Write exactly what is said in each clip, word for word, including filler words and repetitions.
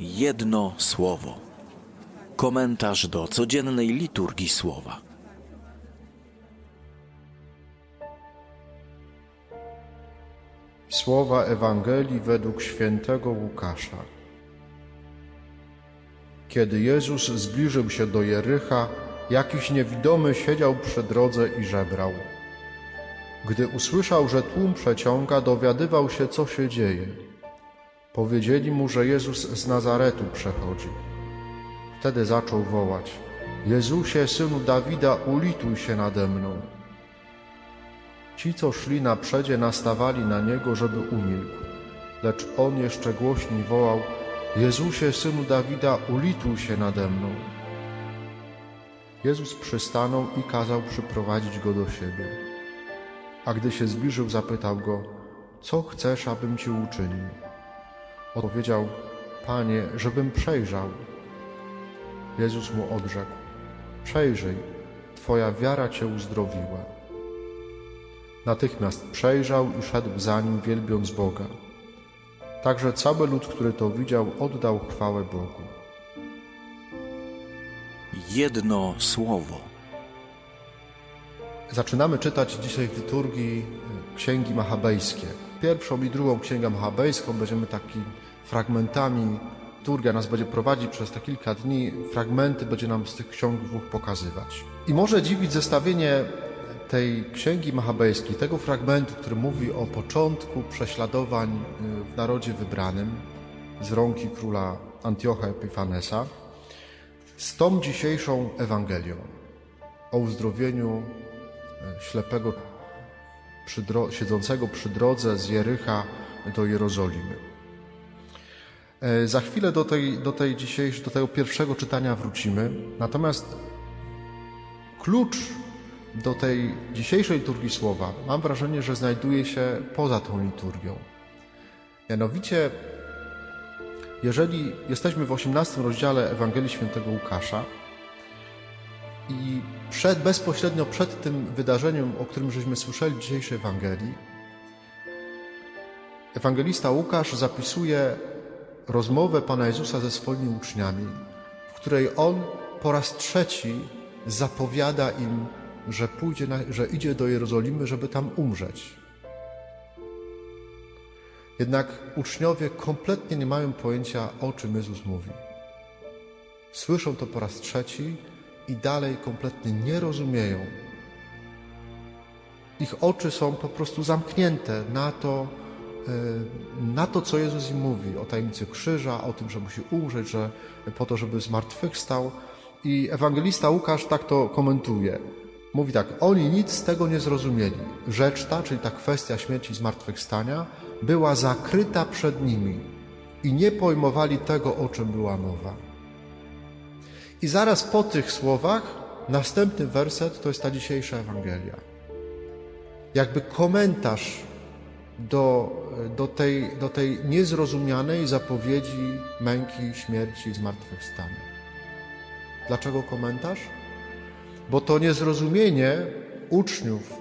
jedno słowo. Komentarz do codziennej liturgii słowa. Słowa Ewangelii według świętego Łukasza. Kiedy Jezus zbliżył się do Jerycha, jakiś niewidomy siedział przy drodze i żebrał. Gdy usłyszał, że tłum przeciąga, dowiadywał się, co się dzieje. Powiedzieli mu, że Jezus z Nazaretu przechodzi. Wtedy zaczął wołać: Jezusie, Synu Dawida, ulituj się nade mną. Ci, co szli na przedzie, nastawali na Niego, żeby umilkł. Lecz On jeszcze głośniej wołał: Jezusie, Synu Dawida, ulituj się nade mną. Jezus przystanął i kazał przyprowadzić go do siebie. A gdy się zbliżył, zapytał go: Co chcesz, abym Ci uczynił? Odpowiedział: Panie, żebym przejrzał. Jezus mu odrzekł: Przejrzyj, Twoja wiara Cię uzdrowiła. Natychmiast przejrzał i szedł za Nim, wielbiąc Boga. Także cały lud, który to widział, oddał chwałę Bogu. Jedno słowo. Zaczynamy czytać dzisiaj w liturgii Księgi Machabejskie. Pierwszą i drugą Księgę Machabejską będziemy takimi fragmentami. Liturgia nas będzie prowadzić przez te kilka dni. Fragmenty będzie nam z tych ksiąg dwóch pokazywać. I może dziwić zestawienie tej Księgi Machabejskiej, tego fragmentu, który mówi o początku prześladowań w narodzie wybranym z rąki króla Antiocha Epifanesa, z tą dzisiejszą Ewangelią o uzdrowieniu ślepego przy dro- siedzącego przy drodze z Jerycha do Jerozolimy. Za chwilę do, tej, do, tej dzisiejszej, do tego pierwszego czytania wrócimy, natomiast klucz do tej dzisiejszej liturgii słowa mam wrażenie, że znajduje się poza tą liturgią. Mianowicie, jeżeli jesteśmy w osiemnastym rozdziale Ewangelii Świętego Łukasza i przed, bezpośrednio przed tym wydarzeniem, o którym żeśmy słyszeli w dzisiejszej Ewangelii, ewangelista Łukasz zapisuje rozmowę Pana Jezusa ze swoimi uczniami, w której On po raz trzeci zapowiada im, że, pójdzie na, że idzie do Jerozolimy, żeby tam umrzeć. Jednak uczniowie kompletnie nie mają pojęcia, o czym Jezus mówi. Słyszą to po raz trzeci i dalej kompletnie nie rozumieją. Ich oczy są po prostu zamknięte na to, na to, co Jezus im mówi, o tajemnicy krzyża, o tym, że musi umrzeć, że po to, żeby zmartwychwstał. I ewangelista Łukasz tak to komentuje. Mówi tak: oni nic z tego nie zrozumieli. Rzecz ta, czyli ta kwestia śmierci i zmartwychwstania, była zakryta przed nimi i nie pojmowali tego, o czym była mowa. I zaraz po tych słowach następny werset to jest ta dzisiejsza Ewangelia. Jakby komentarz do, do, tej, do tej niezrozumianej zapowiedzi męki, śmierci i zmartwychwstania. Dlaczego komentarz? Bo to niezrozumienie uczniów,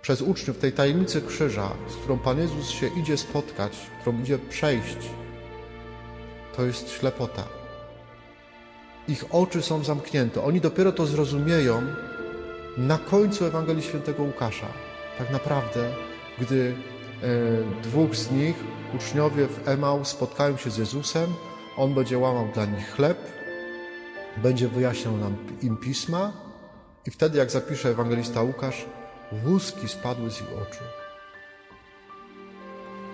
przez uczniów tej tajemnicy krzyża, z którą Pan Jezus się idzie spotkać, którą idzie przejść, to jest ślepota. Ich oczy są zamknięte. Oni dopiero to zrozumieją na końcu Ewangelii Świętego Łukasza. Tak naprawdę, gdy e, dwóch z nich, uczniowie w Emaus, spotkają się z Jezusem, On będzie łamał dla nich chleb, będzie wyjaśniał nam im Pisma i wtedy, jak zapisze ewangelista Łukasz, łuski spadły z ich oczu.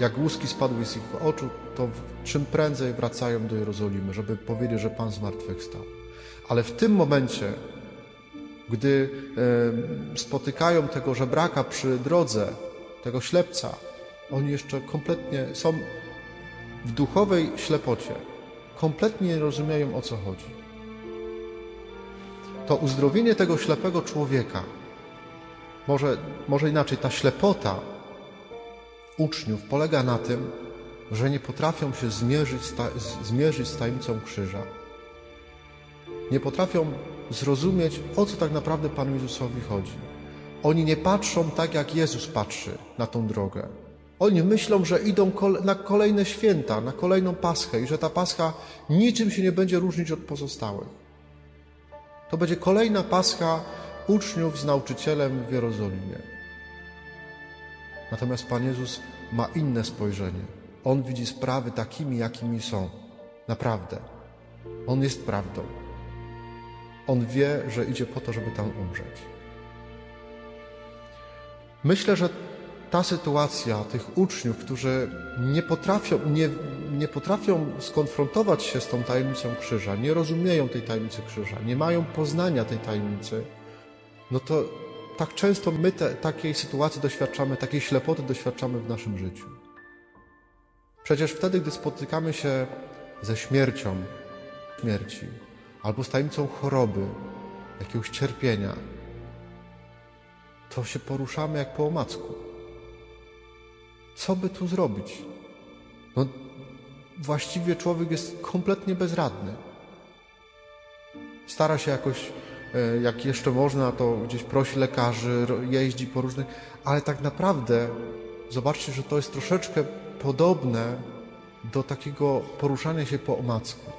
Jak łuski spadły z ich oczu, to czym prędzej wracają do Jerozolimy, żeby powiedzieć, że Pan zmartwychwstał. Ale w tym momencie, gdy y, spotykają tego żebraka przy drodze, tego ślepca, oni jeszcze kompletnie są w duchowej ślepocie. Kompletnie nie rozumieją, o co chodzi. To uzdrowienie tego ślepego człowieka, może, może inaczej, ta ślepota uczniów polega na tym, że nie potrafią się zmierzyć z, ta, z, zmierzyć z tajemnicą krzyża. Nie potrafią zrozumieć, o co tak naprawdę Panu Jezusowi chodzi. Oni nie patrzą tak, jak Jezus patrzy na tą drogę. Oni myślą, że idą na kolejne święta, na kolejną Paschę i że ta Pascha niczym się nie będzie różnić od pozostałych. To będzie kolejna Pascha uczniów z nauczycielem w Jerozolimie. Natomiast Pan Jezus ma inne spojrzenie. On widzi sprawy takimi, jakimi są. Naprawdę. On jest prawdą. On wie, że idzie po to, żeby tam umrzeć. Myślę, że ta sytuacja tych uczniów, którzy nie potrafią, nie, nie potrafią skonfrontować się z tą tajemnicą krzyża, nie rozumieją tej tajemnicy krzyża, nie mają poznania tej tajemnicy, no to tak często my te, takiej sytuacji doświadczamy, takiej ślepoty doświadczamy w naszym życiu. Przecież wtedy, gdy spotykamy się ze śmiercią, śmierci, albo z tajemnicą choroby, jakiegoś cierpienia, to się poruszamy jak po omacku. Co by tu zrobić? No, właściwie człowiek jest kompletnie bezradny. Stara się jakoś, jak jeszcze można, to gdzieś prosi lekarzy, jeździ po różnych... Ale tak naprawdę, zobaczcie, że to jest troszeczkę podobne do takiego poruszania się po omacku.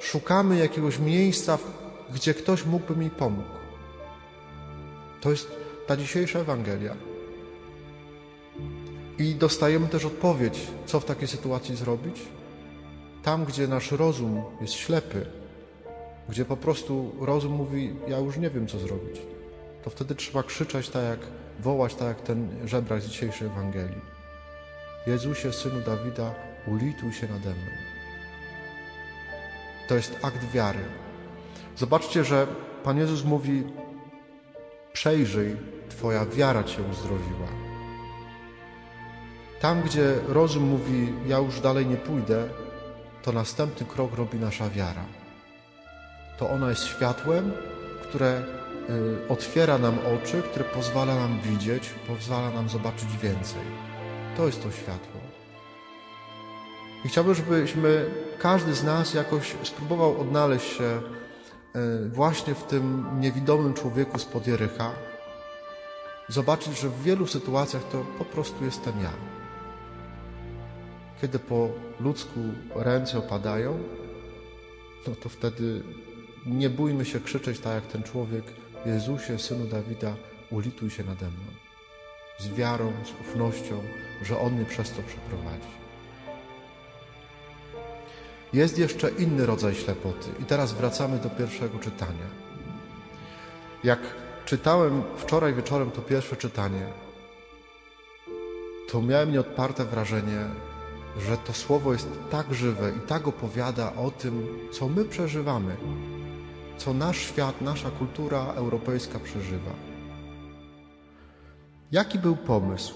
Szukamy jakiegoś miejsca, gdzie ktoś mógłby mi pomóc. To jest ta dzisiejsza Ewangelia. I dostajemy też odpowiedź, co w takiej sytuacji zrobić. Tam, gdzie nasz rozum jest ślepy, gdzie po prostu rozum mówi, ja już nie wiem, co zrobić, to wtedy trzeba krzyczeć tak jak, wołać tak jak ten żebrak z dzisiejszej Ewangelii. Jezusie, Synu Dawida, ulituj się nade mną. To jest akt wiary. Zobaczcie, że Pan Jezus mówi, przejrzyj, Twoja wiara Cię uzdrowiła. Tam, gdzie rozum mówi, ja już dalej nie pójdę, to następny krok robi nasza wiara. To ona jest światłem, które y, otwiera nam oczy, które pozwala nam widzieć, pozwala nam zobaczyć więcej. To jest to światło. I chciałbym, żebyśmy każdy z nas jakoś spróbował odnaleźć się y, właśnie w tym niewidomym człowieku spod Jerycha, zobaczyć, że w wielu sytuacjach to po prostu jestem ja. Kiedy po ludzku ręce opadają, no to wtedy nie bójmy się krzyczeć tak jak ten człowiek, Jezusie, Synu Dawida, ulituj się nade mną. Z wiarą, z ufnością, że On mnie przez to przeprowadzi. Jest jeszcze inny rodzaj ślepoty i teraz wracamy do pierwszego czytania. Jak czytałem wczoraj wieczorem to pierwsze czytanie, to miałem nieodparte wrażenie, że to słowo jest tak żywe i tak opowiada o tym, co my przeżywamy, co nasz świat, nasza kultura europejska przeżywa. Jaki był pomysł?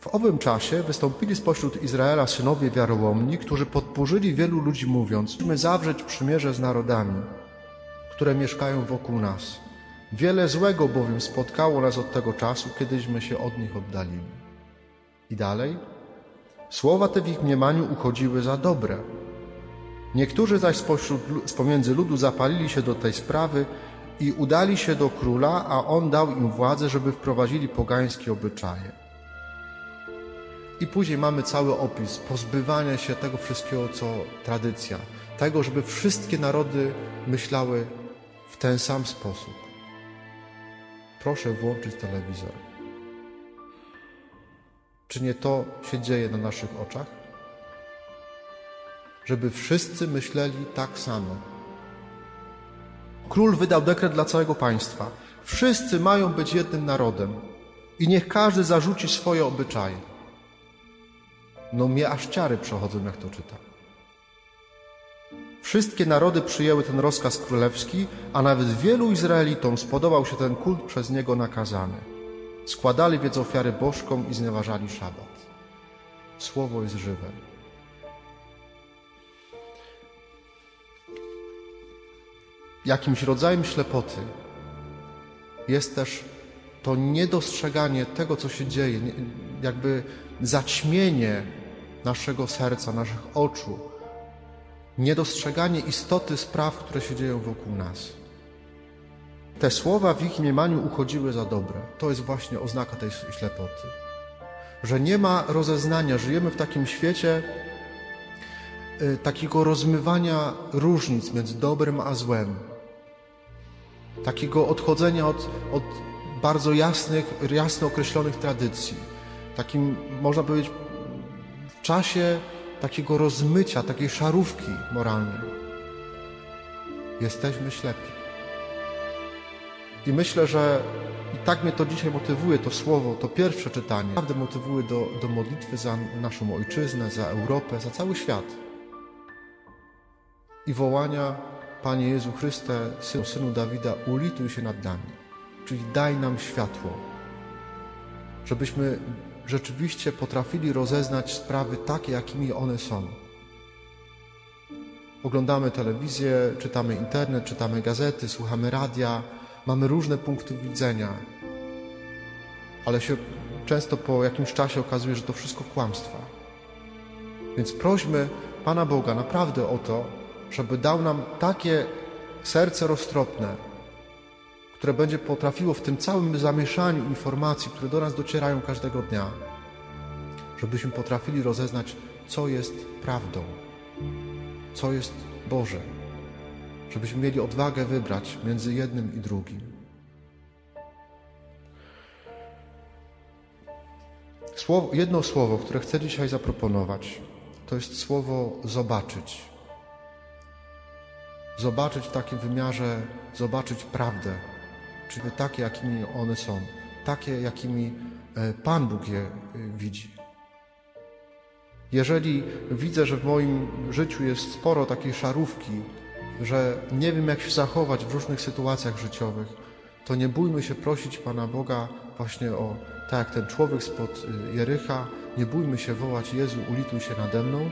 W owym czasie wystąpili spośród Izraela synowie wiarołomni, którzy podburzyli wielu ludzi mówiąc, musimy zawrzeć przymierze z narodami, które mieszkają wokół nas. Wiele złego bowiem spotkało nas od tego czasu, kiedyśmy się od nich oddalili. I dalej, słowa te w ich mniemaniu uchodziły za dobre. Niektórzy zaś spośród, pomiędzy ludu zapalili się do tej sprawy i udali się do króla, a on dał im władzę, żeby wprowadzili pogańskie obyczaje. I później mamy cały opis pozbywania się tego wszystkiego, co tradycja. Tego, żeby wszystkie narody myślały w ten sam sposób. Proszę włączyć telewizor. Czy nie to się dzieje na naszych oczach? Żeby wszyscy myśleli tak samo. Król wydał dekret dla całego państwa. Wszyscy mają być jednym narodem i niech każdy zarzuci swoje obyczaje. No mnie aż ciary przechodzą, jak to czytam. Wszystkie narody przyjęły ten rozkaz królewski, a nawet wielu Izraelitom spodobał się ten kult przez niego nakazany. Składali więc ofiary bożkom i znieważali szabat. Słowo jest żywe. Jakimś rodzajem ślepoty jest też to niedostrzeganie tego, co się dzieje, jakby zaćmienie naszego serca, naszych oczu, niedostrzeganie istoty spraw, które się dzieją wokół nas. Te słowa w ich mniemaniu uchodziły za dobre. To jest właśnie oznaka tej ślepoty. Że nie ma rozeznania. Żyjemy w takim świecie y, takiego rozmywania różnic między dobrem a złem. Takiego odchodzenia od, od bardzo jasnych, jasno określonych tradycji. Takim, można powiedzieć, w czasie takiego rozmycia, takiej szarówki moralnej. Jesteśmy ślepi. I myślę, że i tak mnie to dzisiaj motywuje, to słowo, to pierwsze czytanie. Naprawdę motywuje do, do modlitwy za naszą ojczyznę, za Europę, za cały świat. I wołania: Panie Jezu Chryste, Synu, Synu Dawida, ulituj się nad nami. Czyli daj nam światło. Żebyśmy rzeczywiście potrafili rozeznać sprawy takie, jakimi one są. Oglądamy telewizję, czytamy internet, czytamy gazety, słuchamy radia. Mamy różne punkty widzenia, ale się często po jakimś czasie okazuje, że to wszystko kłamstwa. Więc prośmy Pana Boga naprawdę o to, żeby dał nam takie serce roztropne, które będzie potrafiło w tym całym zamieszaniu informacji, które do nas docierają każdego dnia, żebyśmy potrafili rozeznać, co jest prawdą, co jest Boże. Żebyśmy mieli odwagę wybrać między jednym i drugim. Słowo, jedno słowo, które chcę dzisiaj zaproponować, to jest słowo zobaczyć. Zobaczyć w takim wymiarze, zobaczyć prawdę, czyli takie, jakimi one są, takie, jakimi Pan Bóg je widzi. Jeżeli widzę, że w moim życiu jest sporo takiej szarówki, że nie wiem, jak się zachować w różnych sytuacjach życiowych, to nie bójmy się prosić Pana Boga właśnie o, tak jak ten człowiek spod Jerycha, nie bójmy się wołać: Jezu, ulituj się nade mną,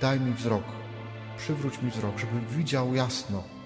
daj mi wzrok, przywróć mi wzrok, żebym widział jasno.